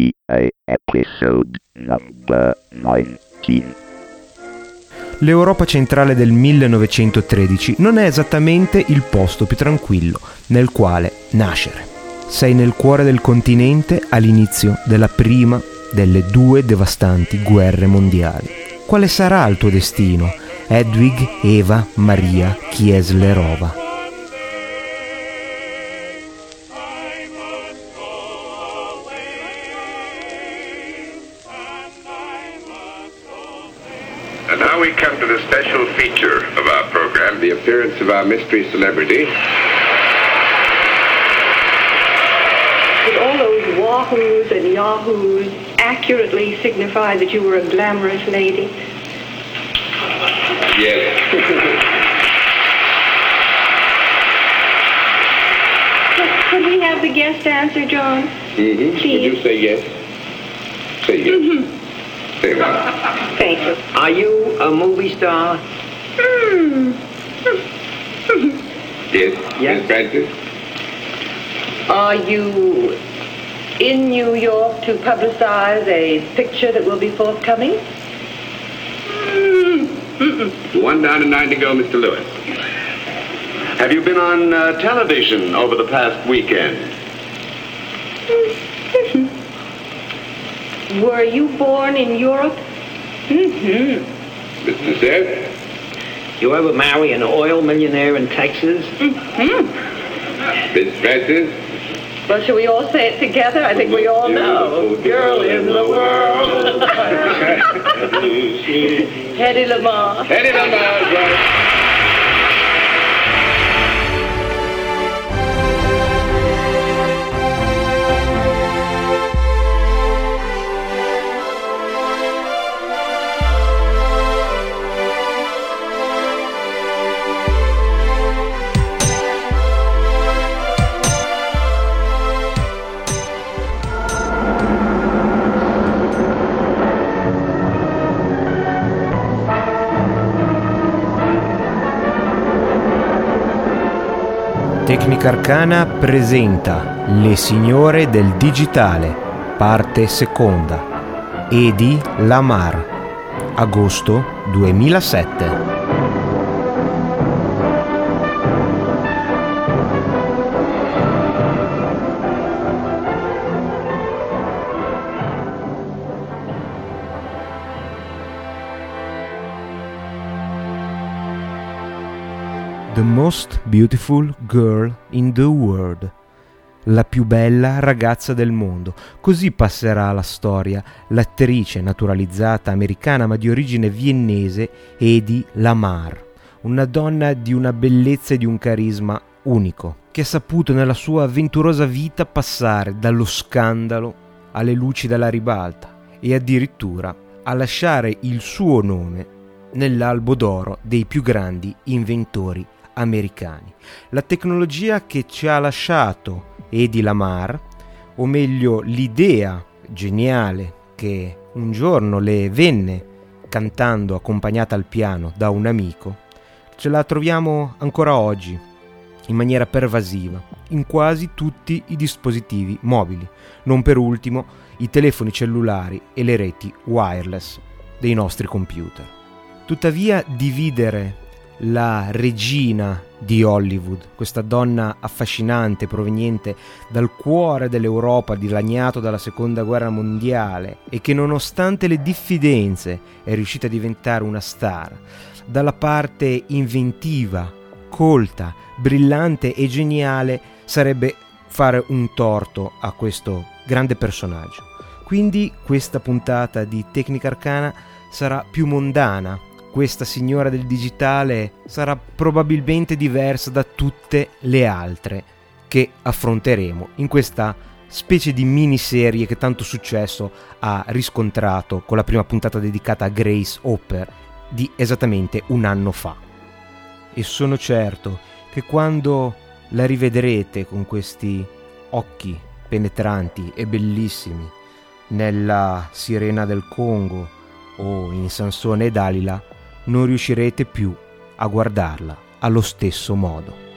CDMA, episode number 19. L'Europa centrale del 1913 non è esattamente il posto più tranquillo nel quale nascere. Sei nel cuore del continente all'inizio della prima delle due devastanti guerre mondiali. Quale sarà il tuo destino? Hedwig Eva Maria Chieslerova. And now we come to the special feature of our program, the appearance of our mystery celebrity. All those wahoos and yahoos accurately signify that you were a glamorous lady? Yes. Could we have the guest answer, John? Mm-hmm. Please. Would you say yes? Say yes. Mm-hmm. Say well. Thank you. Are you a movie star? Mm. Yes. Yes. Miss Francis? Are you in New York to publicize a picture that will be forthcoming? Mm-mm. One down and nine to go, Mr. Lewis. Have you been on television over the past weekend? Mm-hmm. Were you born in Europe? Mm-hmm. Mr. Seth? You ever marry an oil millionaire in Texas? Mm-hmm. Miss Francis? Well, should we all say it together? I think we all know. Girl in the world. Hedy Lamarr. Hedy Lamarr, Tecnica Arcana presenta Le Signore del Digitale, parte seconda, Hedy Lamarr, agosto 2007. The most beautiful girl in the world. La più bella ragazza del mondo. Così passerà alla storia l'attrice naturalizzata americana ma di origine viennese Hedy Lamarr, una donna di una bellezza e di un carisma unico, che ha saputo nella sua avventurosa vita passare dallo scandalo alle luci della ribalta e addirittura a lasciare il suo nome nell'albo d'oro dei più grandi inventori americani. La tecnologia che ci ha lasciato Hedy Lamarr, o meglio l'idea geniale che un giorno le venne cantando accompagnata al piano da un amico, ce la troviamo ancora oggi in maniera pervasiva in quasi tutti i dispositivi mobili, non per ultimo i telefoni cellulari e le reti wireless dei nostri computer. Tuttavia dividere la regina di Hollywood, questa donna affascinante proveniente dal cuore dell'Europa dilaniato dalla seconda guerra mondiale e che nonostante le diffidenze è riuscita a diventare una star, dalla parte inventiva, colta, brillante e geniale sarebbe fare un torto a questo grande personaggio. Quindi questa puntata di Tecnica Arcana sarà più mondana. Questa signora del digitale sarà probabilmente diversa da tutte le altre che affronteremo in questa specie di miniserie che tanto successo ha riscontrato con la prima puntata dedicata a Grace Hopper di esattamente un anno fa. E sono certo che quando la rivedrete con questi occhi penetranti e bellissimi nella Sirena del Congo o in Sansone e Dalila, non riuscirete più a guardarla allo stesso modo.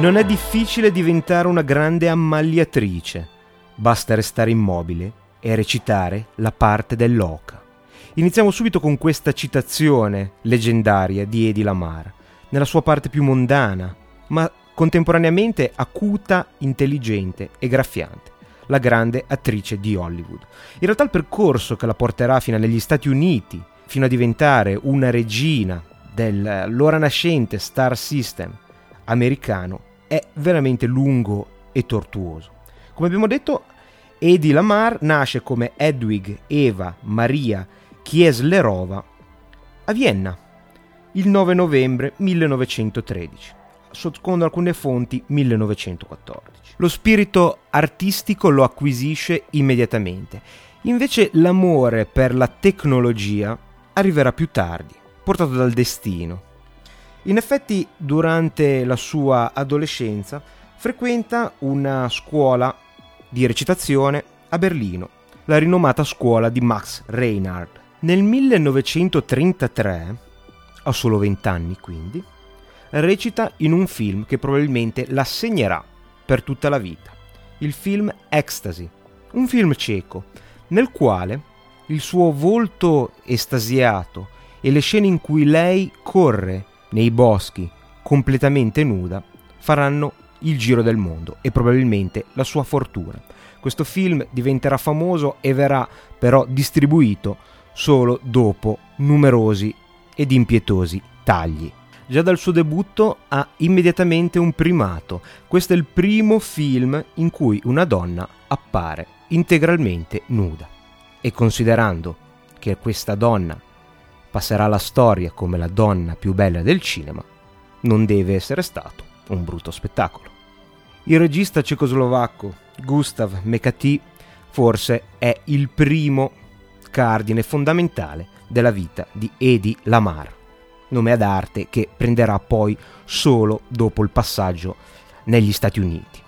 Non è difficile diventare una grande ammaliatrice, basta restare immobile e recitare la parte dell'oca. Iniziamo subito con questa citazione leggendaria di Hedy Lamarr, nella sua parte più mondana, ma contemporaneamente acuta, intelligente e graffiante, la grande attrice di Hollywood. In realtà il percorso che la porterà fino agli Stati Uniti, fino a diventare una regina dell'ora nascente star system americano, è veramente lungo e tortuoso. Come abbiamo detto, Hedy Lamarr nasce come Hedwig Eva Maria Chieslerova a Vienna il 9 novembre 1913, secondo alcune fonti 1914. Lo spirito artistico lo acquisisce immediatamente, invece l'amore per la tecnologia arriverà più tardi, portato dal destino. In effetti, durante la sua adolescenza frequenta una scuola di recitazione a Berlino, la rinomata scuola di Max Reinhardt. Nel 1933, a solo 20 anni quindi, recita in un film che probabilmente la segnerà per tutta la vita, il film Ecstasy, un film ceco, nel quale il suo volto estasiato e le scene in cui lei corre nei boschi completamente nuda faranno il giro del mondo e probabilmente la sua fortuna. Questo film diventerà famoso e verrà però distribuito solo dopo numerosi ed impietosi tagli. Già dal suo debutto ha immediatamente un primato. Questo è il primo film in cui una donna appare integralmente nuda. E considerando che questa donna passerà alla storia come la donna più bella del cinema, non deve essere stato un brutto spettacolo. Il regista cecoslovacco Gustav Machatý forse è il primo cardine fondamentale della vita di Hedy Lamarr, nome ad arte che prenderà poi solo dopo il passaggio negli Stati Uniti.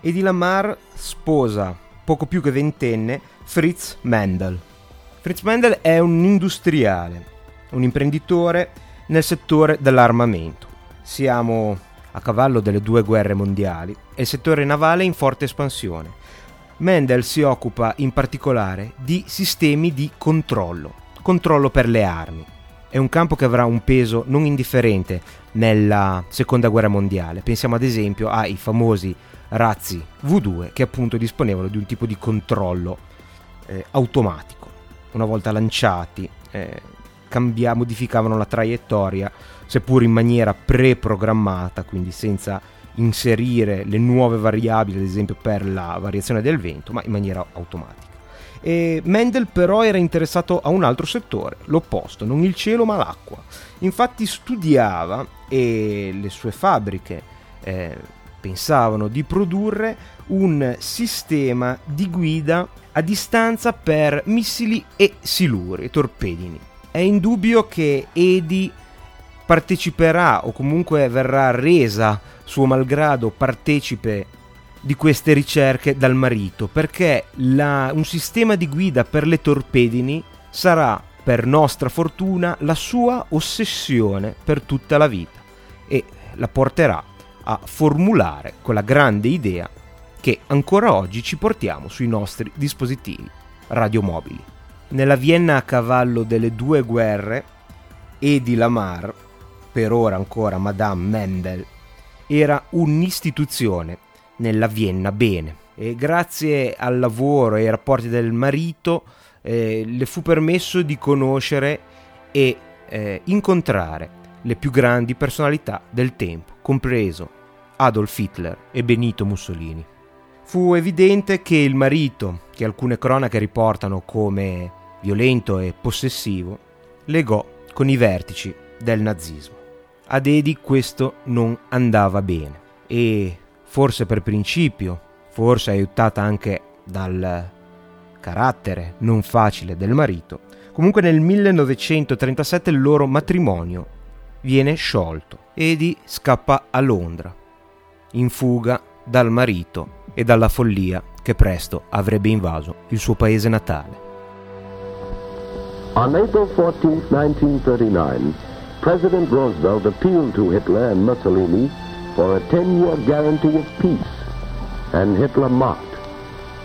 Hedy Lamarr sposa, poco più che ventenne, Fritz Mandl. Fritz Mandl è un industriale, un imprenditore nel settore dell'armamento. Siamo a cavallo delle due guerre mondiali e il settore navale è in forte espansione. Mandl si occupa in particolare di sistemi di controllo per le armi. È un campo che avrà un peso non indifferente nella seconda guerra mondiale. Pensiamo ad esempio ai famosi razzi V2 che appunto disponevano di un tipo di controllo automatico. Una volta lanciati modificavano la traiettoria, seppur in maniera preprogrammata, quindi senza inserire le nuove variabili, ad esempio per la variazione del vento, ma in maniera automatica. E Mandl però era interessato a un altro settore, l'opposto, non il cielo ma l'acqua. Infatti studiava e le sue fabbriche pensavano di produrre un sistema di guida a distanza per missili e siluri, torpedini. È indubbio che Hedy parteciperà o comunque verrà resa, suo malgrado, partecipe di queste ricerche dal marito, perché un sistema di guida per le torpedini sarà, per nostra fortuna, la sua ossessione per tutta la vita e la porterà a formulare quella grande idea che ancora oggi ci portiamo sui nostri dispositivi radiomobili. Nella Vienna a cavallo delle due guerre, Hedy Lamarr, per ora ancora Madame Mandl, era un'istituzione nella Vienna bene, e grazie al lavoro e ai rapporti del marito le fu permesso di conoscere e incontrare le più grandi personalità del tempo, compreso Adolf Hitler e Benito Mussolini. Fu evidente che il marito, che alcune cronache riportano come violento e possessivo, legò con i vertici del nazismo. Ad Hedy questo non andava bene e forse per principio, forse aiutata anche dal carattere non facile del marito, comunque nel 1937 il loro matrimonio viene sciolto. Hedy scappa a Londra, in fuga dal marito e dalla follia che presto avrebbe invaso il suo paese natale. On April 14, 1939, President Roosevelt appealed to Hitler and Mussolini for a 10-year guarantee of peace, and Hitler mocked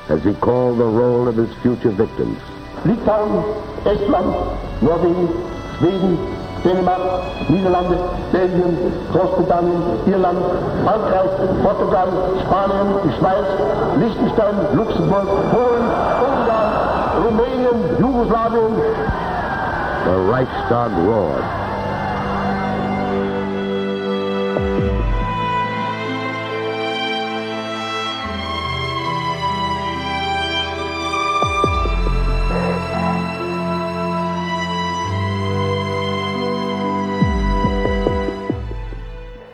as he called the roll of his future victims. Litauen, Estland, Norwegen, Sweden, Dänemark, Niederlande, Belgien, Großbritannien, Irland, Frankreich, Portugal, Spanien, die Schweiz, Liechtenstein, Luxemburg, Polen, Ungarn, Rumänien, Jugoslawien. The Reichstag roared.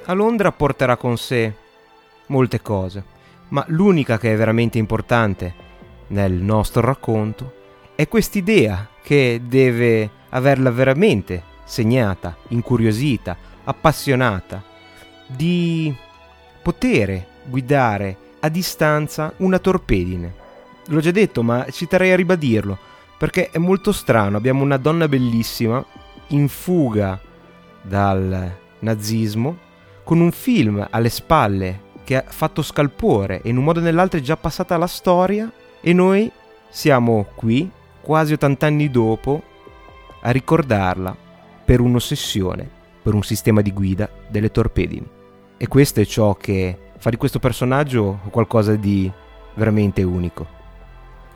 A Londra porterà con sé molte cose, ma l'unica che è veramente importante nel nostro racconto è quest'idea che deve averla veramente segnata, incuriosita, appassionata, di poter guidare a distanza una torpedine. L'ho già detto, ma ci terrei a ribadirlo, perché è molto strano. Abbiamo una donna bellissima in fuga dal nazismo, con un film alle spalle che ha fatto scalpore e in un modo o nell'altro è già passata alla storia, e noi siamo qui, quasi 80 anni dopo, a ricordarla per un'ossessione, per un sistema di guida delle torpedini. E questo è ciò che fa di questo personaggio qualcosa di veramente unico.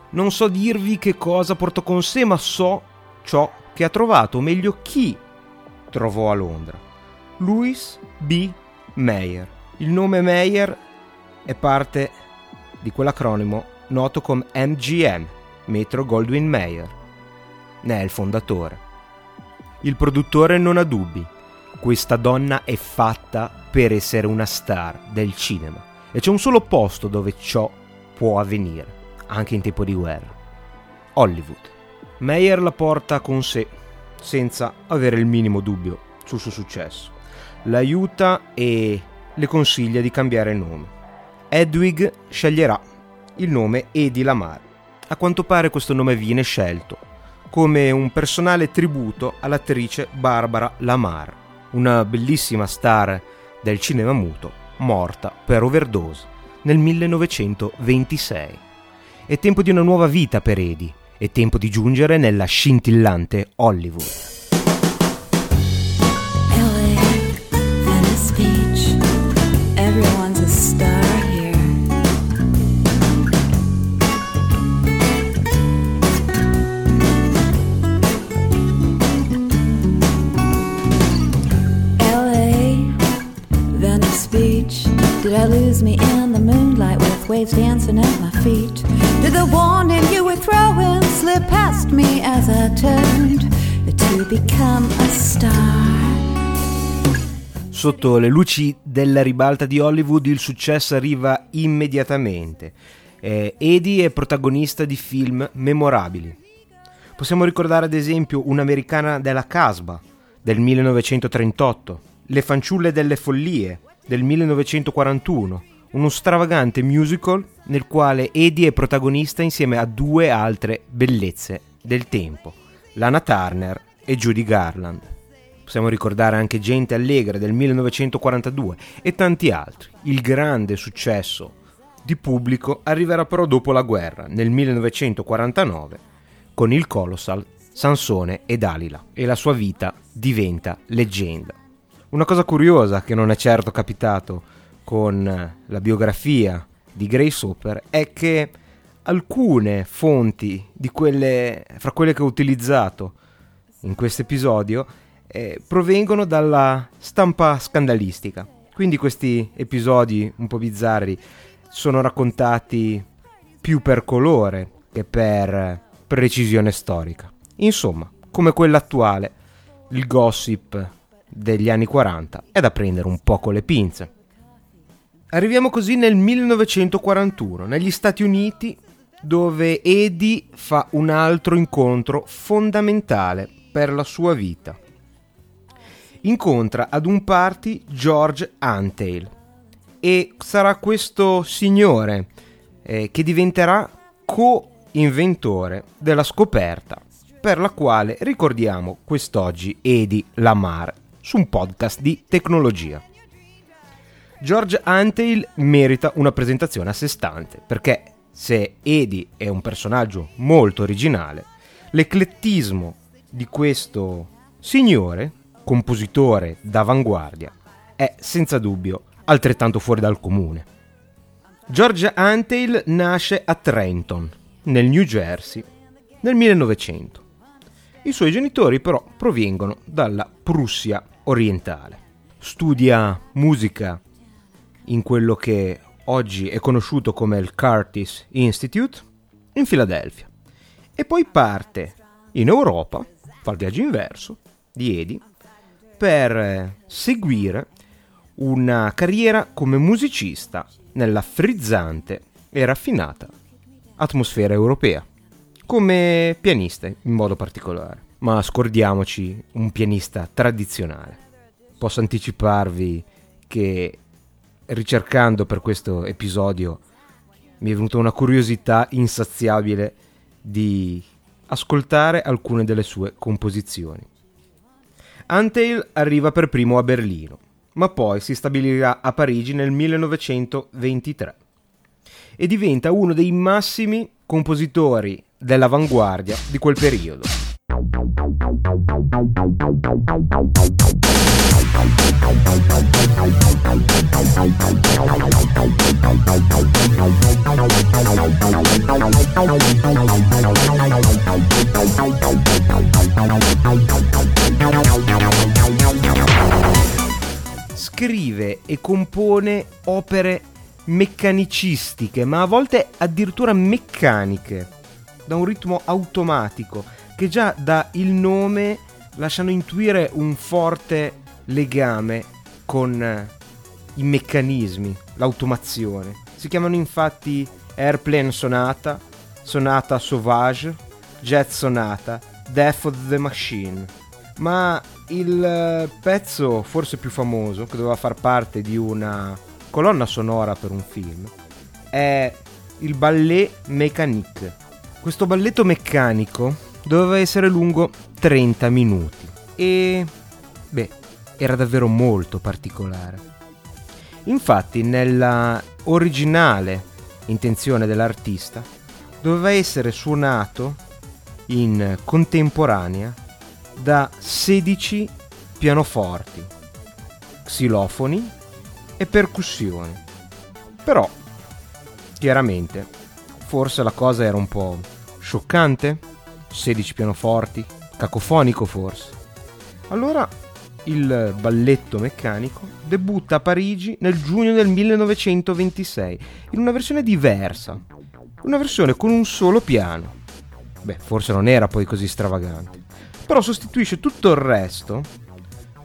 Non so dirvi che cosa portò con sé, ma so ciò che ha trovato, o meglio chi trovò a Londra. Louis B. Mayer. Il nome Mayer è parte di quell'acronimo noto come MGM, Metro Goldwyn Mayer. Ne è il fondatore. Il produttore non ha dubbi. Questa donna è fatta per essere una star del cinema, e c'è un solo posto dove ciò può avvenire, anche in tempo di guerra: Hollywood. Mayer la porta con sé, senza avere il minimo dubbio sul suo successo. L'aiuta e le consiglia di cambiare nome. Hedwig sceglierà il nome Hedy Lamarr. A quanto pare questo nome viene scelto come un personale tributo all'attrice Barbara La Marr, una bellissima star del cinema muto morta per overdose nel 1926. È tempo di una nuova vita per Hedy, è tempo di giungere nella scintillante Hollywood. Everyone's a star here. LA, Venice Beach. Did I lose me in the moonlight with waves dancing at my feet? Did the warning you were throwing slip past me as I turned to become a star? Sotto le luci della ribalta di Hollywood il successo arriva immediatamente. Hedy è protagonista di film memorabili. Possiamo ricordare ad esempio Un'americana della Casbah del 1938, Le fanciulle delle follie del 1941, uno stravagante musical nel quale Hedy è protagonista insieme a due altre bellezze del tempo, Lana Turner e Judy Garland. Possiamo ricordare anche Gente allegra del 1942 e tanti altri. Il grande successo di pubblico arriverà però dopo la guerra, nel 1949, con il colossal Sansone e Dalila, e la sua vita diventa leggenda. Una cosa curiosa che non è certo capitato con la biografia di Grace Hopper è che alcune fonti di quelle, fra quelle che ho utilizzato in questo episodio, provengono dalla stampa scandalistica, quindi questi episodi un po' bizzarri sono raccontati più per colore che per precisione storica. Insomma, come quella attuale, il gossip degli anni 40 è da prendere un po' con le pinze. Arriviamo così nel 1941, negli Stati Uniti, dove Hedy fa un altro incontro fondamentale per la sua vita. Incontra ad un party George Antheil, e sarà questo signore che diventerà co-inventore della scoperta per la quale ricordiamo quest'oggi Hedy Lamarr su un podcast di tecnologia. George Antheil merita una presentazione a sé stante, perché se Hedy è un personaggio molto originale, l'eclettismo di questo signore, compositore d'avanguardia, è senza dubbio altrettanto fuori dal comune. George Antheil nasce a Trenton, nel New Jersey, nel 1900. I suoi genitori però provengono dalla Prussia orientale. Studia musica in quello che oggi è conosciuto come il Curtis Institute in Filadelfia e poi parte in Europa, fa il viaggio inverso di Hedy per seguire una carriera come musicista nella frizzante e raffinata atmosfera europea, come pianista in modo particolare, ma scordiamoci un pianista tradizionale. Posso anticiparvi che ricercando per questo episodio mi è venuta una curiosità insaziabile di ascoltare alcune delle sue composizioni. Antheil arriva per primo a Berlino, ma poi si stabilirà a Parigi nel 1923 e diventa uno dei massimi compositori dell'avanguardia di quel periodo. Scrive e compone opere meccanicistiche, ma a volte addirittura meccaniche, da un ritmo automatico che già da il nome lasciano intuire un forte legame con i meccanismi, l'automazione. Si chiamano infatti Airplane Sonata, Sonata Sauvage, Jet Sonata, Death of the Machine. Ma il pezzo forse più famoso, che doveva far parte di una colonna sonora per un film, è il Ballet Mécanique. Questo balletto meccanico doveva essere lungo 30 minuti e era davvero molto particolare. Infatti, nella originale intenzione dell'artista, doveva essere suonato in contemporanea da 16 pianoforti, xilofoni e percussioni. Però, chiaramente, forse la cosa era un po' scioccante, 16 pianoforti, cacofonico forse. Allora il balletto meccanico debutta a Parigi nel giugno del 1926 in una versione diversa, una versione con un solo piano. Forse non era poi così stravagante, però sostituisce tutto il resto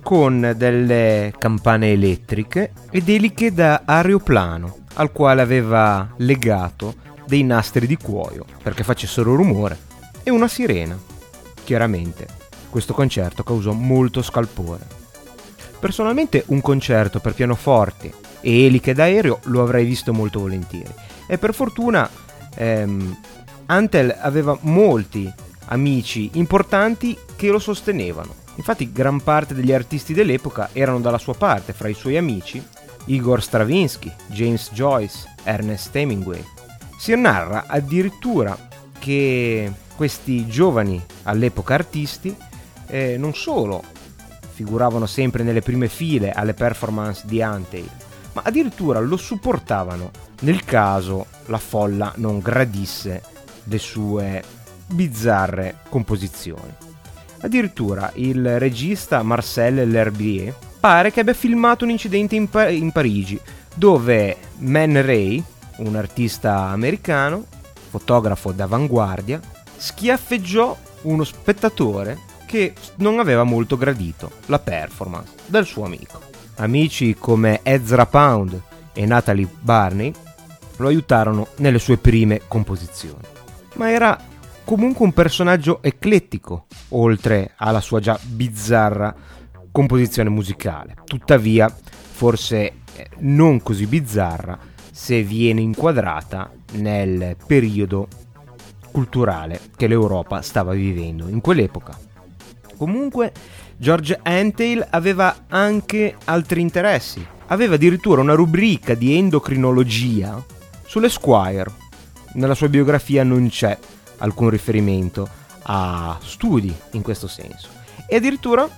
con delle campane elettriche e deliche da aeroplano, al quale aveva legato dei nastri di cuoio perché facessero rumore e una sirena. Chiaramente questo concerto causò molto scalpore. Personalmente un concerto per pianoforti e eliche d'aereo lo avrei visto molto volentieri, e per fortuna Antheil aveva molti amici importanti che lo sostenevano. Infatti gran parte degli artisti dell'epoca erano dalla sua parte, fra i suoi amici Igor Stravinsky, James Joyce, Ernest Hemingway. Si narra addirittura che questi giovani all'epoca artisti non solo figuravano sempre nelle prime file alle performance di Antheil, ma addirittura lo supportavano nel caso la folla non gradisse le sue bizzarre composizioni. Addirittura il regista Marcel L'Herbier pare che abbia filmato un incidente in Parigi, dove Man Ray, un artista americano, fotografo d'avanguardia, schiaffeggiò uno spettatore che non aveva molto gradito la performance del suo amico. Amici come Ezra Pound e Natalie Barney lo aiutarono nelle sue prime composizioni. Ma era comunque un personaggio eclettico, oltre alla sua già bizzarra composizione musicale. Tuttavia, forse non così bizzarra se viene inquadrata nel periodo culturale che l'Europa stava vivendo in quell'epoca. Comunque George Antheil aveva anche altri interessi aveva addirittura una rubrica di endocrinologia sull'Esquire. Nella sua biografia non c'è alcun riferimento a studi in questo senso. E addirittura,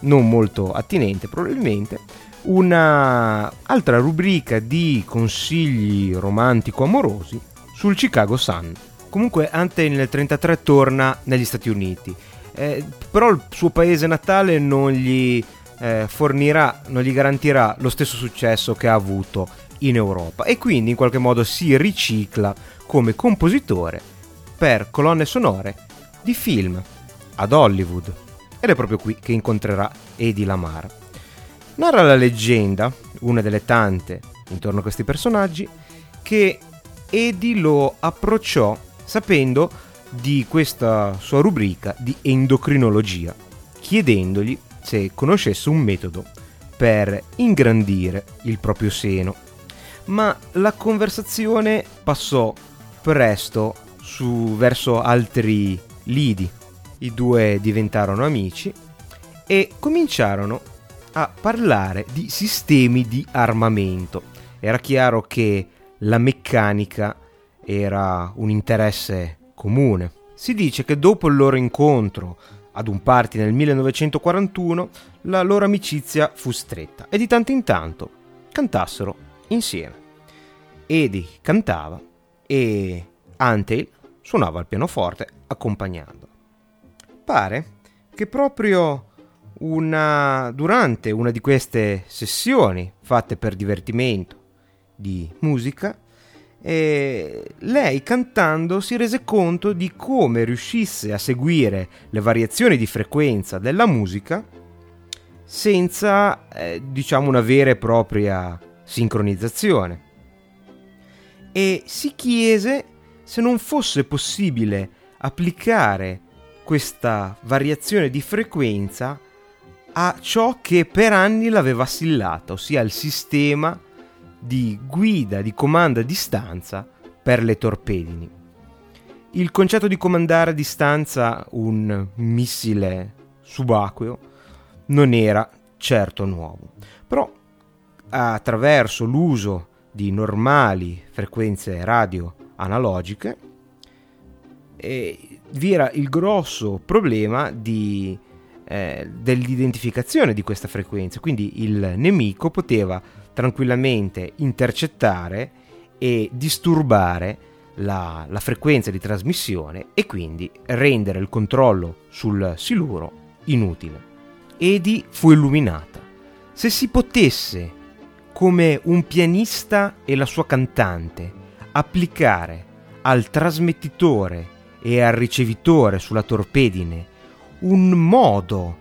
non molto attinente probabilmente, una altra rubrica di consigli romantico-amorosi sul Chicago Sun. Comunque Antheil nel 1933 torna negli Stati Uniti, però il suo paese natale non gli garantirà lo stesso successo che ha avuto in Europa, e quindi in qualche modo si ricicla come compositore per colonne sonore di film ad Hollywood, ed è proprio qui che incontrerà Hedy Lamarr. Narra la leggenda, una delle tante intorno a questi personaggi, che Hedy lo approcciò sapendo di questa sua rubrica di endocrinologia, chiedendogli se conoscesse un metodo per ingrandire il proprio seno. Ma la conversazione passò presto verso altri lidi. I due diventarono amici e cominciarono a parlare di sistemi di armamento. Era chiaro che la meccanica era un interesse comune. Si dice che dopo il loro incontro ad un party nel 1941 la loro amicizia fu stretta e di tanto in tanto cantassero insieme. Hedy cantava e Antheil suonava il pianoforte accompagnando. Pare che proprio durante una di queste sessioni fatte per divertimento di musica, lei cantando si rese conto di come riuscisse a seguire le variazioni di frequenza della musica senza una vera e propria sincronizzazione, e si chiese se non fosse possibile applicare questa variazione di frequenza a ciò che per anni l'aveva assillata, ossia il sistema di guida, di comando a distanza per le torpedini. Il concetto di comandare a distanza un missile subacqueo non era certo nuovo, però attraverso l'uso di normali frequenze radio analogiche vi era il grosso problema dell'identificazione di questa frequenza, quindi il nemico poteva tranquillamente intercettare e disturbare la frequenza di trasmissione e quindi rendere il controllo sul siluro inutile. Hedy fu illuminata. Se si potesse, come un pianista e la sua cantante, applicare al trasmettitore e al ricevitore sulla torpedine un modo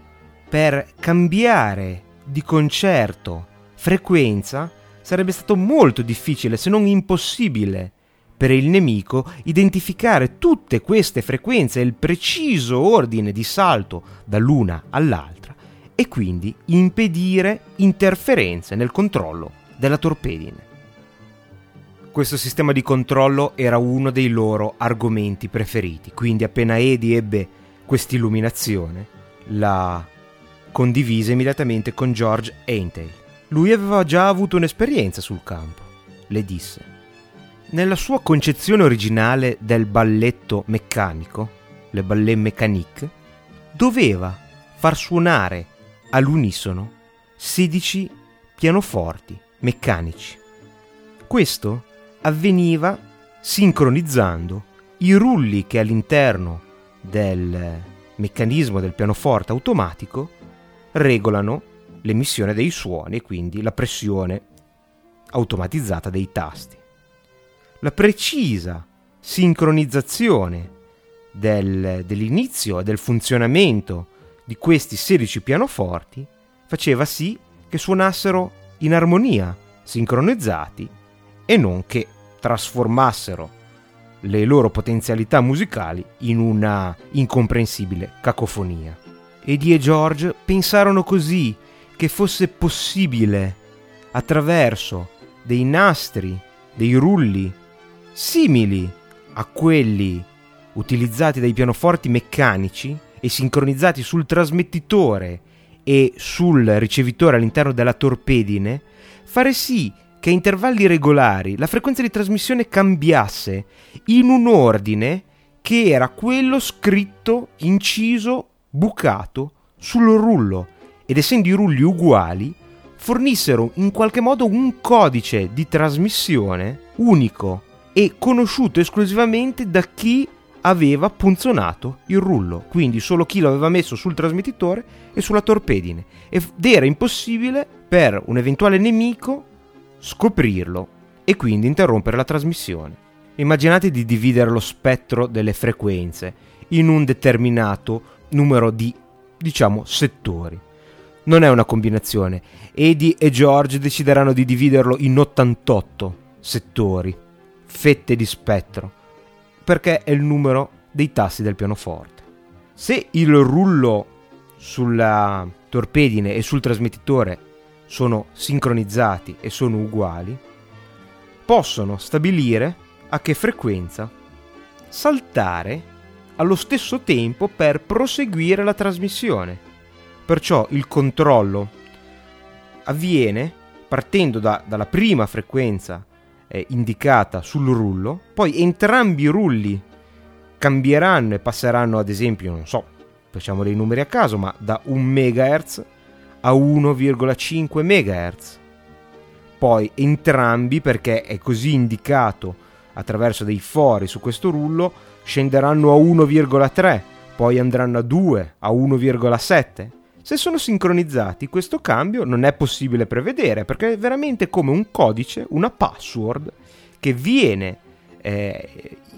per cambiare di concerto frequenza, sarebbe stato molto difficile, se non impossibile, per il nemico identificare tutte queste frequenze e il preciso ordine di salto dall'una all'altra, e quindi impedire interferenze nel controllo della torpedine. Questo sistema di controllo era uno dei loro argomenti preferiti, quindi appena Hedy ebbe quest'illuminazione, la condivise immediatamente con George Antheil. Lui aveva già avuto un'esperienza sul campo, le disse. Nella sua concezione originale del balletto meccanico, le ballet mécanique, doveva far suonare all'unisono 16 pianoforti meccanici. Questo avveniva sincronizzando i rulli che all'interno del meccanismo del pianoforte automatico regolano l'emissione dei suoni e quindi la pressione automatizzata dei tasti. La precisa sincronizzazione dell'inizio e del funzionamento di questi 16 pianoforti faceva sì che suonassero in armonia, sincronizzati, e non che trasformassero le loro potenzialità musicali in una incomprensibile cacofonia. Hedy e George pensarono così che fosse possibile, attraverso dei nastri, dei rulli simili a quelli utilizzati dai pianoforti meccanici e sincronizzati sul trasmettitore e sul ricevitore all'interno della torpedine, fare sì che a intervalli regolari la frequenza di trasmissione cambiasse in un ordine che era quello scritto, inciso, bucato sul rullo, ed essendo i rulli uguali fornissero in qualche modo un codice di trasmissione unico e conosciuto esclusivamente da chi aveva punzonato il rullo, quindi solo chi lo aveva messo sul trasmettitore e sulla torpedine, ed era impossibile per un eventuale nemico scoprirlo e quindi interrompere la trasmissione. Immaginate di dividere lo spettro delle frequenze in un determinato numero di, diciamo, settori. Non è una combinazione. Hedy e George decideranno di dividerlo in 88 settori, fette di spettro, perché è il numero dei tasti del pianoforte. Se il rullo sulla torpedine e sul trasmettitore sono sincronizzati e sono uguali, possono stabilire a che frequenza saltare allo stesso tempo per proseguire la trasmissione. Perciò il controllo avviene partendo dalla prima frequenza indicata sul rullo, poi entrambi i rulli cambieranno e passeranno, ad esempio, non so, facciamo dei numeri a caso, ma da 1 MHz a 1,5 MHz. Poi entrambi, perché è così indicato attraverso dei fori su questo rullo, scenderanno a 1,3, poi andranno a 2, a 1,7. Se sono sincronizzati, questo cambio non è possibile prevedere, perché è veramente come un codice, una password che viene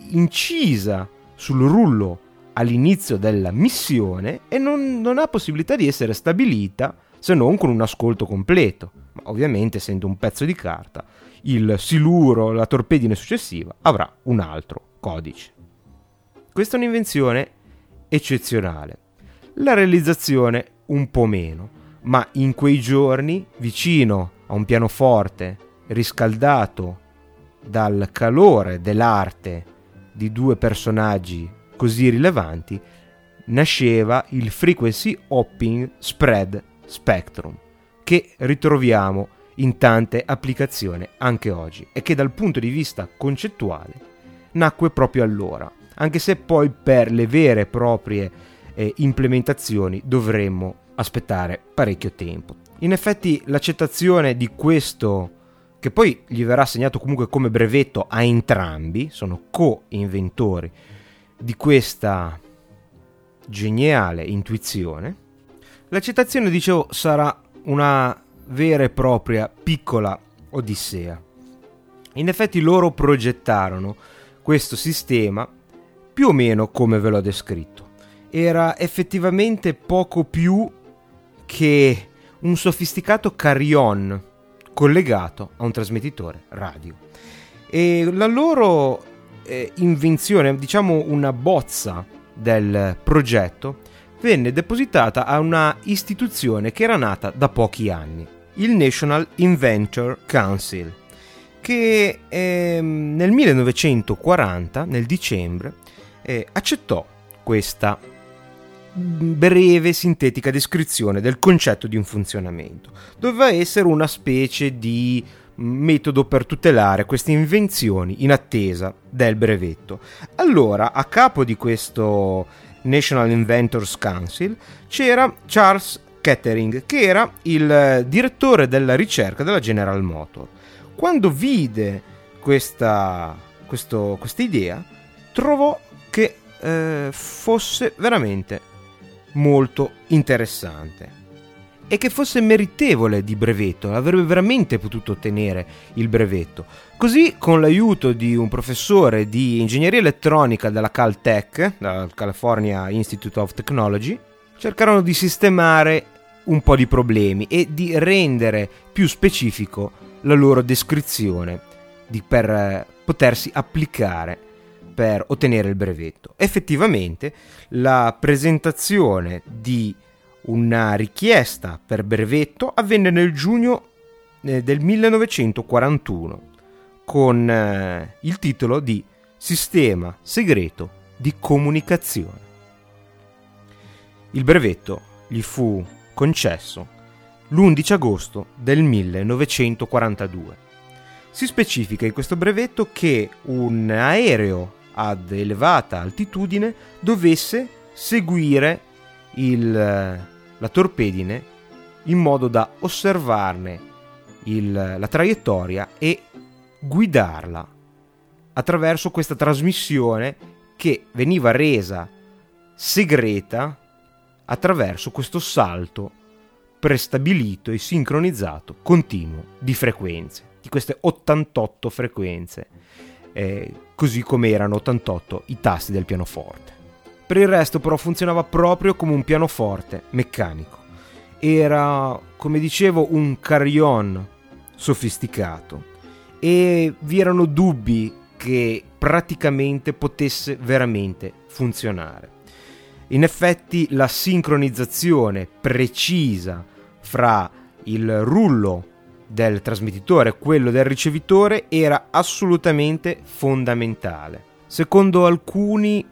incisa sul rullo all'inizio della missione e non ha possibilità di essere stabilita se non con un ascolto completo. Ma ovviamente, essendo un pezzo di carta, il siluro, la torpedine successiva, avrà un altro codice. Questa è un'invenzione eccezionale. La realizzazione un po' meno, ma in quei giorni, vicino a un pianoforte riscaldato dal calore dell'arte di due personaggi così rilevanti, nasceva il Frequency Hopping Spread Spectrum, che ritroviamo in tante applicazioni anche oggi e che dal punto di vista concettuale nacque proprio allora, anche se poi per le vere e proprie implementazioni dovremmo aspettare parecchio tempo. In effetti l'accettazione di questo, che poi gli verrà assegnato comunque come brevetto a entrambi, sono co-inventori di questa geniale intuizione, l'accettazione, dicevo, sarà una vera e propria piccola odissea. In effetti loro progettarono questo sistema più o meno come ve l'ho descritto. Era effettivamente poco più che un sofisticato carillon collegato a un trasmettitore radio. E la loro invenzione, diciamo una bozza del progetto, venne depositata a una istituzione che era nata da pochi anni, il National Inventor Council, che nel 1940, nel dicembre, accettò questa breve sintetica descrizione del concetto di un funzionamento. Doveva essere una specie di metodo per tutelare queste invenzioni in attesa del brevetto. Allora, a capo di questo National Inventors Council c'era Charles Kettering, che era il direttore della ricerca della General Motors. Quando vide questa idea, trovò che fosse veramente molto interessante e che fosse meritevole di brevetto, avrebbe veramente potuto ottenere il brevetto. Così, con l'aiuto di un professore di ingegneria elettronica della Caltech, dal California Institute of Technology, cercarono di sistemare un po' di problemi e di rendere più specifico la loro descrizione per potersi applicare per ottenere il brevetto. Effettivamente, la presentazione di una richiesta per brevetto avvenne nel giugno del 1941 con il titolo di Sistema segreto di comunicazione. Il brevetto gli fu concesso l'11 agosto del 1942. Si specifica in questo brevetto che un aereo ad elevata altitudine dovesse seguire la torpedine in modo da osservarne la traiettoria e guidarla attraverso questa trasmissione che veniva resa segreta attraverso questo salto prestabilito e sincronizzato continuo di frequenze, di queste 88 frequenze, così come erano 88 i tasti del pianoforte. Per il resto però funzionava proprio come un pianoforte meccanico. Era, come dicevo, un carillon sofisticato e vi erano dubbi che praticamente potesse veramente funzionare. In effetti la sincronizzazione precisa fra il rullo del trasmettitore e quello del ricevitore era assolutamente fondamentale. Secondo alcuni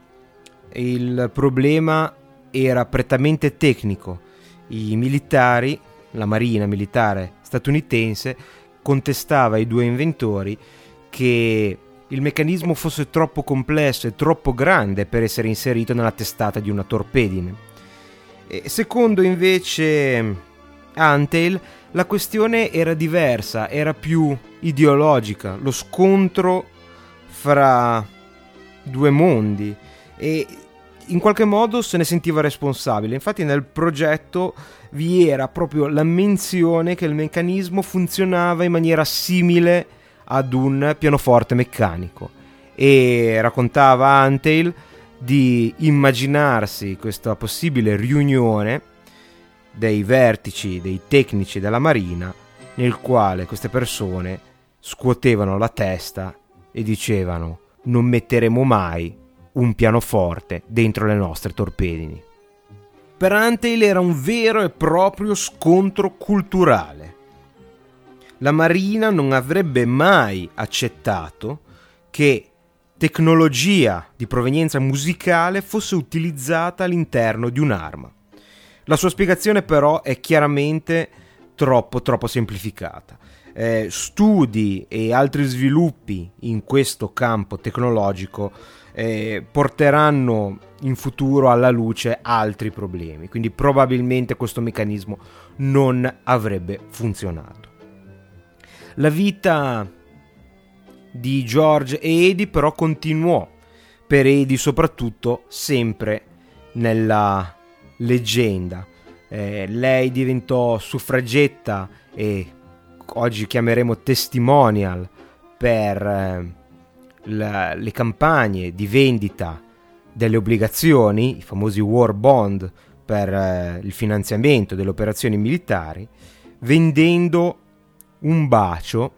il problema era prettamente tecnico. I militari, la marina militare statunitense, contestava ai due inventori che il meccanismo fosse troppo complesso e troppo grande per essere inserito nella testata di una torpedine. E secondo invece Antheil la questione era diversa, era più ideologica, lo scontro fra due mondi, e in qualche modo se ne sentiva responsabile. Infatti nel progetto vi era proprio la menzione che il meccanismo funzionava in maniera simile ad un pianoforte meccanico, e raccontava Antheil di immaginarsi questa possibile riunione dei vertici, dei tecnici della marina, nel quale queste persone scuotevano la testa e dicevano: non metteremo mai un pianoforte dentro le nostre torpedini. Per Antheil era un vero e proprio scontro culturale. La marina non avrebbe mai accettato che tecnologia di provenienza musicale fosse utilizzata all'interno di un'arma. La sua spiegazione però è chiaramente troppo semplificata. Studi e altri sviluppi in questo campo tecnologico porteranno in futuro alla luce altri problemi, quindi probabilmente questo meccanismo non avrebbe funzionato. La vita di George e Hedy però continuò, per Hedy soprattutto, sempre nella leggenda. Lei diventò suffragetta e oggi chiameremo testimonial per le campagne di vendita delle obbligazioni, i famosi war bond, per il finanziamento delle operazioni militari, vendendo un bacio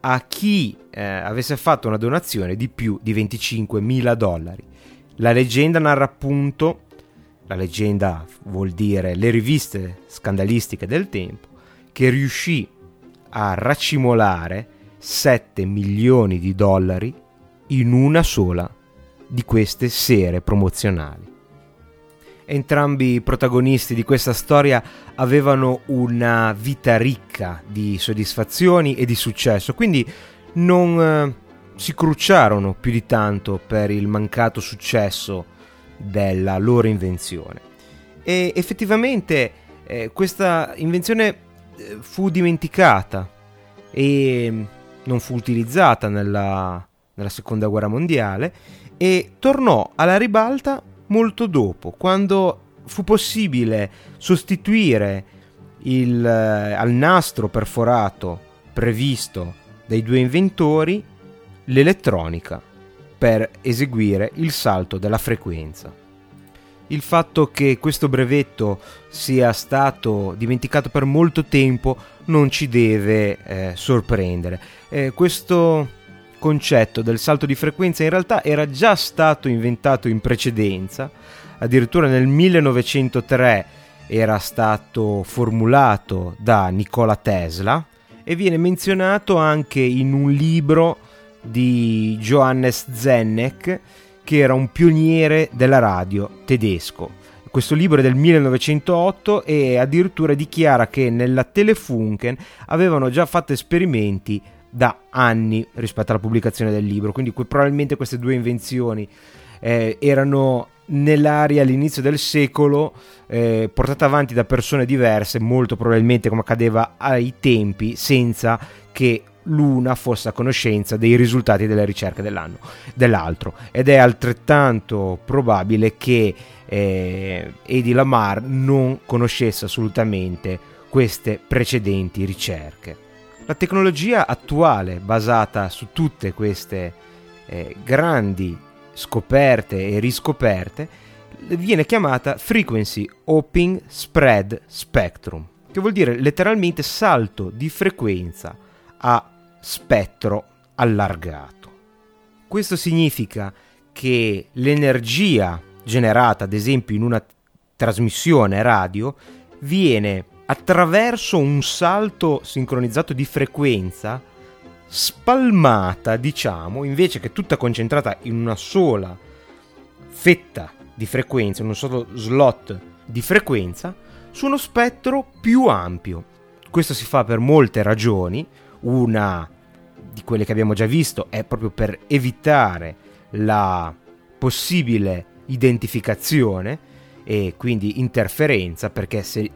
a chi avesse fatto una donazione di più di $25.000. La leggenda narra appunto, la leggenda vuol dire le riviste scandalistiche del tempo, che riuscì a raccimolare $7 milioni in una sola di queste sere promozionali. Entrambi i protagonisti di questa storia avevano una vita ricca di soddisfazioni e di successo, quindi non si crucciarono più di tanto per il mancato successo della loro invenzione. E effettivamente questa invenzione fu dimenticata e non fu utilizzata nella Seconda Guerra Mondiale, e tornò alla ribalta molto dopo, quando fu possibile sostituire al nastro perforato previsto dai due inventori l'elettronica per eseguire il salto della frequenza. Il fatto che questo brevetto sia stato dimenticato per molto tempo non ci deve sorprendere. Questo concetto del salto di frequenza in realtà era già stato inventato in precedenza, addirittura nel 1903 era stato formulato da Nikola Tesla e viene menzionato anche in un libro di Johannes Zennec, che era un pioniere della radio tedesco. Questo libro è del 1908 e addirittura dichiara che nella Telefunken avevano già fatto esperimenti da anni rispetto alla pubblicazione del libro, quindi probabilmente queste due invenzioni erano nell'aria all'inizio del secolo, portate avanti da persone diverse, molto probabilmente come accadeva ai tempi, senza che l'una fosse a conoscenza dei risultati delle ricerche dell'altro, ed è altrettanto probabile che Hedy Lamarr non conoscesse assolutamente queste precedenti ricerche. La tecnologia attuale, basata su tutte queste grandi scoperte e riscoperte, viene chiamata Frequency Hopping Spread Spectrum, che vuol dire letteralmente salto di frequenza a spettro allargato. Questo significa che l'energia generata, ad esempio, in una trasmissione radio, viene attraverso un salto sincronizzato di frequenza spalmata, diciamo, invece che tutta concentrata in una sola fetta di frequenza, in un solo slot di frequenza, su uno spettro più ampio. Questo si fa per molte ragioni. Una di quelle che abbiamo già visto è proprio per evitare la possibile identificazione e quindi interferenza, perché se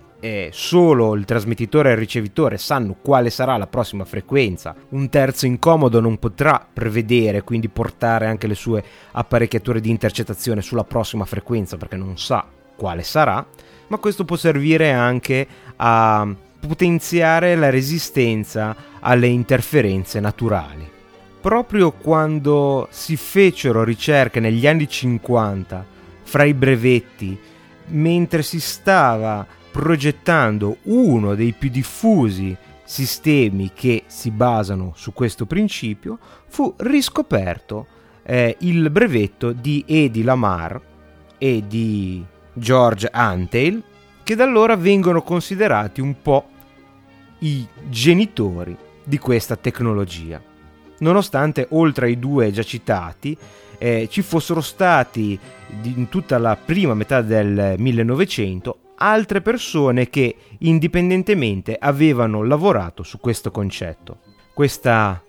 solo il trasmettitore e il ricevitore sanno quale sarà la prossima frequenza, un terzo incomodo non potrà prevedere, quindi portare anche le sue apparecchiature di intercettazione sulla prossima frequenza, perché non sa quale sarà. Ma questo può servire anche a potenziare la resistenza alle interferenze naturali. Proprio quando si fecero ricerche negli anni 50 fra i brevetti, mentre si stava progettando uno dei più diffusi sistemi che si basano su questo principio, fu riscoperto il brevetto di Hedy Lamarr e di George Antheil, che da allora vengono considerati un po' i genitori di questa tecnologia. Nonostante oltre ai due già citati ci fossero stati in tutta la prima metà del 1900 altre persone che indipendentemente avevano lavorato su questo concetto. Questa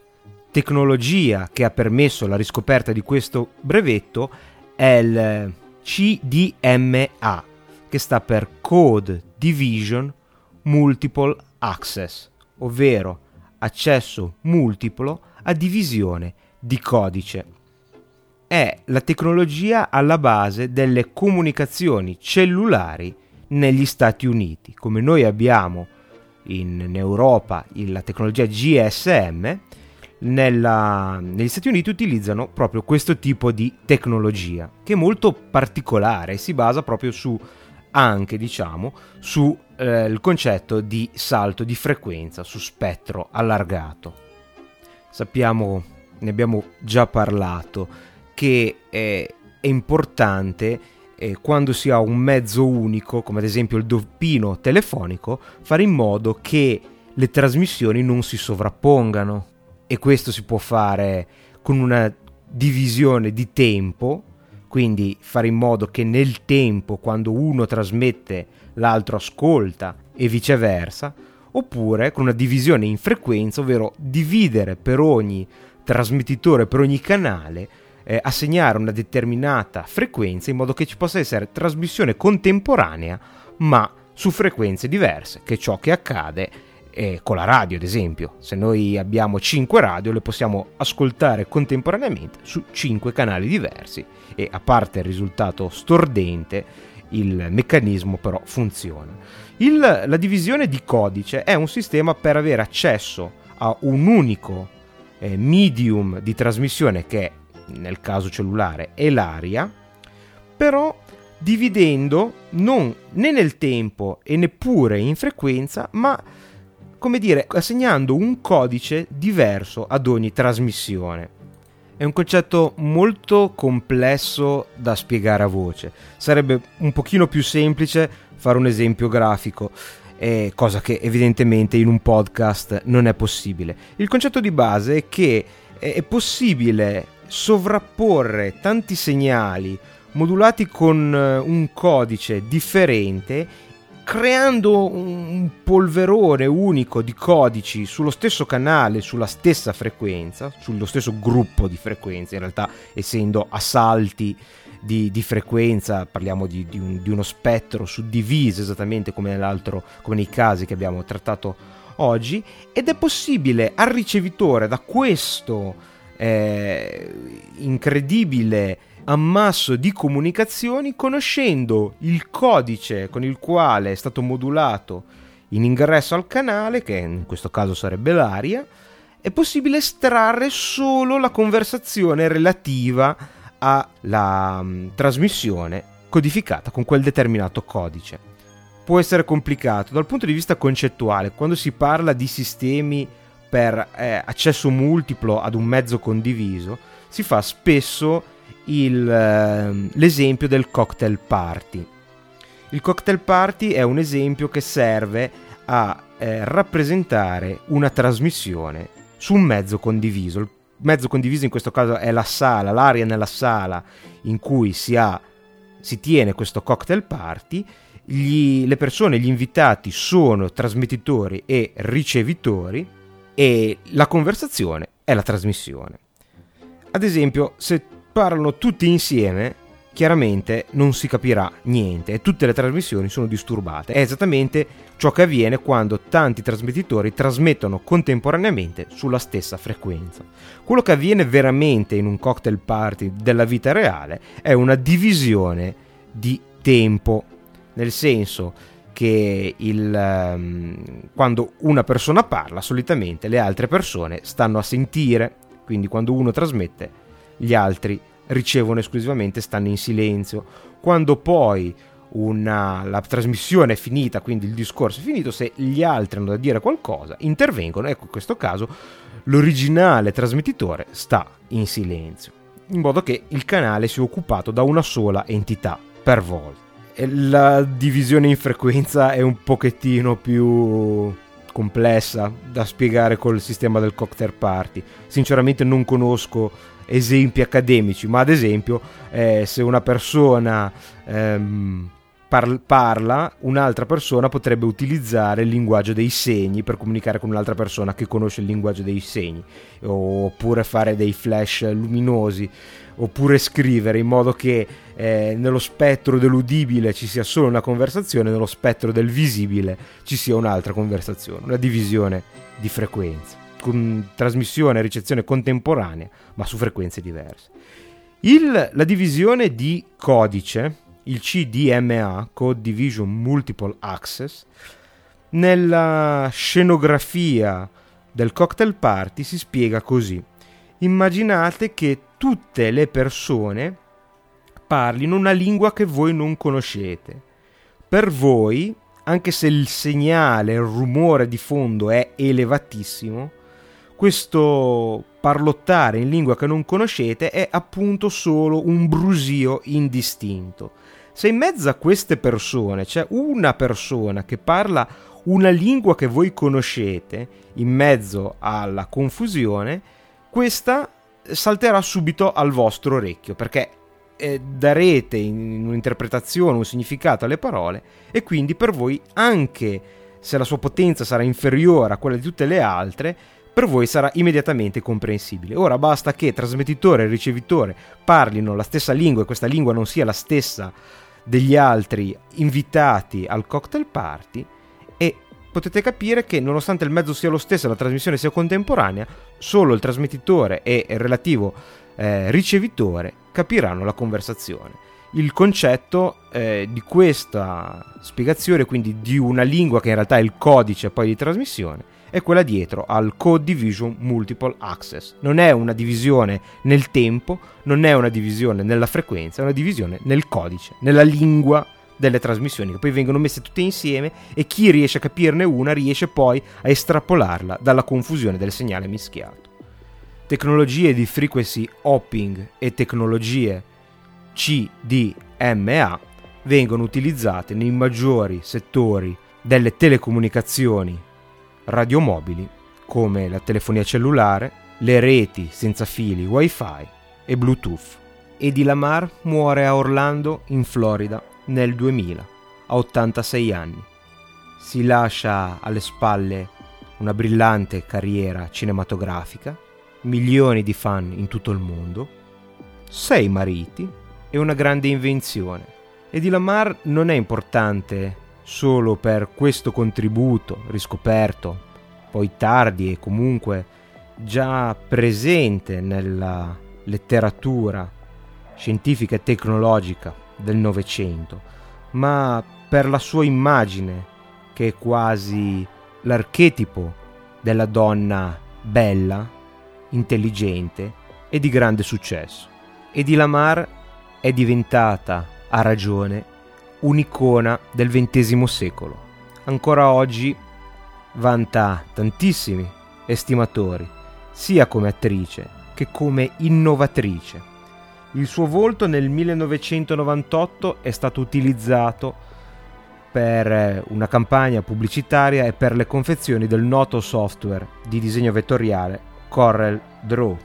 tecnologia che ha permesso la riscoperta di questo brevetto è il CDMA, che sta per Code Division Multiple Access, ovvero accesso multiplo a divisione di codice. È la tecnologia alla base delle comunicazioni cellulari negli Stati Uniti. Come noi abbiamo in Europa la tecnologia GSM, negli Stati Uniti utilizzano proprio questo tipo di tecnologia, che è molto particolare e si basa proprio sul concetto di salto di frequenza su spettro allargato. Sappiamo, ne abbiamo già parlato, che è importante quando si ha un mezzo unico, come ad esempio il doppino telefonico, fare in modo che le trasmissioni non si sovrappongano, e questo si può fare con una divisione di tempo, quindi fare in modo che nel tempo, quando uno trasmette, l'altro ascolta e viceversa, oppure con una divisione in frequenza, ovvero dividere per ogni trasmettitore, per ogni canale, assegnare una determinata frequenza in modo che ci possa essere trasmissione contemporanea ma su frequenze diverse, che è ciò che accade con la radio, ad esempio. Se noi abbiamo 5 radio, le possiamo ascoltare contemporaneamente su 5 canali diversi, e a parte il risultato stordente, il meccanismo però funziona. La divisione di codice è un sistema per avere accesso a un unico medium di trasmissione, che nel caso cellulare è l'aria, però dividendo non né nel tempo e neppure in frequenza, ma assegnando un codice diverso ad ogni trasmissione. È un concetto molto complesso da spiegare a voce. Sarebbe un pochino più semplice fare un esempio grafico, cosa che evidentemente in un podcast non è possibile. Il concetto di base è che è possibile sovrapporre tanti segnali modulati con un codice differente, creando un polverone unico di codici sullo stesso canale, sulla stessa frequenza, sullo stesso gruppo di frequenze, in realtà essendo a salti di frequenza, parliamo di uno spettro suddiviso esattamente come nell'altro, come nei casi che abbiamo trattato oggi, ed è possibile al ricevitore da questo incredibile ammasso di comunicazioni, conoscendo il codice con il quale è stato modulato in ingresso al canale, che in questo caso sarebbe l'aria, è possibile estrarre solo la conversazione relativa alla trasmissione codificata con quel determinato codice. Può essere complicato dal punto di vista concettuale quando si parla di sistemi per accesso multiplo ad un mezzo condiviso. Si fa spesso l'esempio del cocktail party. Il cocktail party è un esempio che serve a rappresentare una trasmissione su un mezzo condiviso. Il mezzo condiviso in questo caso è la sala, l'area nella sala in cui si tiene questo cocktail party. Le persone, gli invitati sono trasmettitori e ricevitori, e la conversazione è la trasmissione. Ad esempio, se parlano tutti insieme, chiaramente non si capirà niente e tutte le trasmissioni sono disturbate. È esattamente ciò che avviene quando tanti trasmettitori trasmettono contemporaneamente sulla stessa frequenza. Quello che avviene veramente in un cocktail party della vita reale è una divisione di tempo, nel senso che quando una persona parla, solitamente le altre persone stanno a sentire, quindi quando uno trasmette gli altri ricevono esclusivamente, stanno in silenzio. Quando poi la trasmissione è finita, quindi il discorso è finito, se gli altri hanno da dire qualcosa intervengono, ecco in questo caso l'originale trasmettitore sta in silenzio, in modo che il canale sia occupato da una sola entità per volta. E la divisione in frequenza è un pochettino più complessa da spiegare col sistema del cocktail party. Sinceramente non conosco esempi accademici, ma ad esempio se una persona parla, un'altra persona potrebbe utilizzare il linguaggio dei segni per comunicare con un'altra persona che conosce il linguaggio dei segni, oppure fare dei flash luminosi, oppure scrivere, in modo che nello spettro dell'udibile ci sia solo una conversazione, nello spettro del visibile ci sia un'altra conversazione, una divisione di frequenza, con trasmissione e ricezione contemporanea ma su frequenze diverse. La divisione di codice, il CDMA, Code Division Multiple Access, nella scenografia del cocktail party si spiega così: immaginate che tutte le persone parlino una lingua che voi non conoscete. Per voi, anche se il segnale, il rumore di fondo è elevatissimo, questo parlottare in lingua che non conoscete è appunto solo un brusio indistinto. Se in mezzo a queste persone c'è una persona che parla una lingua che voi conoscete, in mezzo alla confusione, questa salterà subito al vostro orecchio, perché darete in un'interpretazione, un significato alle parole, e quindi per voi, anche se la sua potenza sarà inferiore a quella di tutte le altre, per voi sarà immediatamente comprensibile. Ora basta che trasmettitore e ricevitore parlino la stessa lingua e questa lingua non sia la stessa degli altri invitati al cocktail party, e potete capire che nonostante il mezzo sia lo stesso e la trasmissione sia contemporanea, solo il trasmettitore e il relativo ricevitore capiranno la conversazione. Il concetto di questa spiegazione, quindi di una lingua che in realtà è il codice poi di trasmissione, è quella dietro al Code Division Multiple Access. Non è una divisione nel tempo, non è una divisione nella frequenza, è una divisione nel codice, nella lingua delle trasmissioni, che poi vengono messe tutte insieme, e chi riesce a capirne una riesce poi a estrapolarla dalla confusione del segnale mischiato. Tecnologie di frequency hopping e tecnologie CDMA vengono utilizzate nei maggiori settori delle telecomunicazioni radiomobili, come la telefonia cellulare, le reti senza fili wifi e Bluetooth. Hedy Lamarr muore a Orlando, in Florida, nel 2000, a 86 anni. Si lascia alle spalle una brillante carriera cinematografica, milioni di fan in tutto il mondo, 6 mariti e una grande invenzione. Hedy Lamarr non è importante solo per questo contributo riscoperto, poi tardi e comunque già presente nella letteratura scientifica e tecnologica del Novecento, ma per la sua immagine che è quasi l'archetipo della donna bella, intelligente e di grande successo. Hedy Lamarr è diventata, a ragione, un'icona del XX secolo. Ancora oggi vanta tantissimi estimatori, sia come attrice che come innovatrice. Il suo volto nel 1998 è stato utilizzato per una campagna pubblicitaria e per le confezioni del noto software di disegno vettoriale CorelDRAW.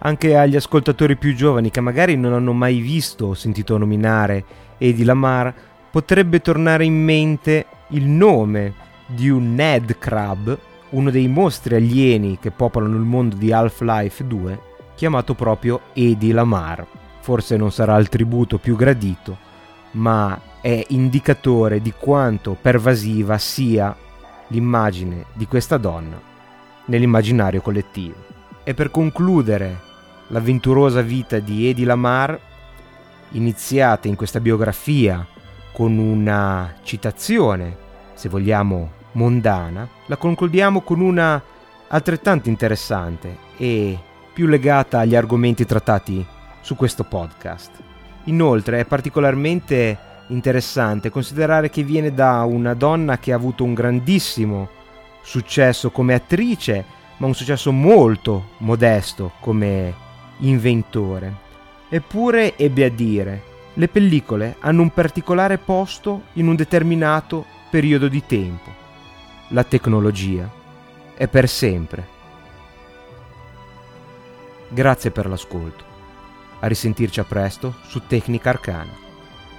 Anche agli ascoltatori più giovani che magari non hanno mai visto o sentito nominare Hedy Lamarr potrebbe tornare in mente il nome di un Ned Crab, uno dei mostri alieni che popolano il mondo di Half-Life 2, chiamato proprio Hedy Lamarr. Forse non sarà il tributo più gradito, ma è indicatore di quanto pervasiva sia l'immagine di questa donna nell'immaginario collettivo. E per concludere l'avventurosa vita di Hedy Lamarr, iniziata in questa biografia con una citazione, se vogliamo mondana, la concludiamo con una altrettanto interessante e più legata agli argomenti trattati su questo podcast. Inoltre è particolarmente interessante considerare che viene da una donna che ha avuto un grandissimo successo come attrice, ma un successo molto modesto come inventore. Eppure ebbe a dire: le pellicole hanno un particolare posto in un determinato periodo di tempo. La tecnologia è per sempre. Grazie per l'ascolto. A risentirci a presto su Tecnica Arcana.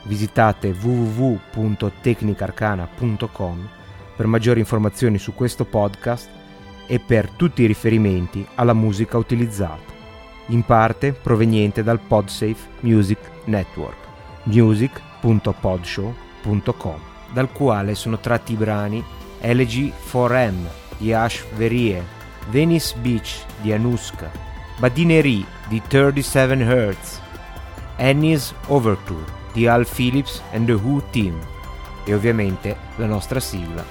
Visitate www.tecnicarcana.com per maggiori informazioni su questo podcast e per tutti i riferimenti alla musica utilizzata, in parte proveniente dal Podsafe Music Network, music.podshow.com, dal quale sono tratti i brani Elegy for M di Ash Verie, Venice Beach di Anushka, Badinerie di 37 Hertz, Annie's Overture di Al Phillips and the Who Team e ovviamente la nostra sigla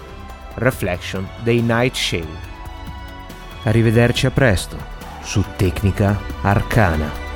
Reflection dei Nightshade. Arrivederci a presto su Tecnica Arcana.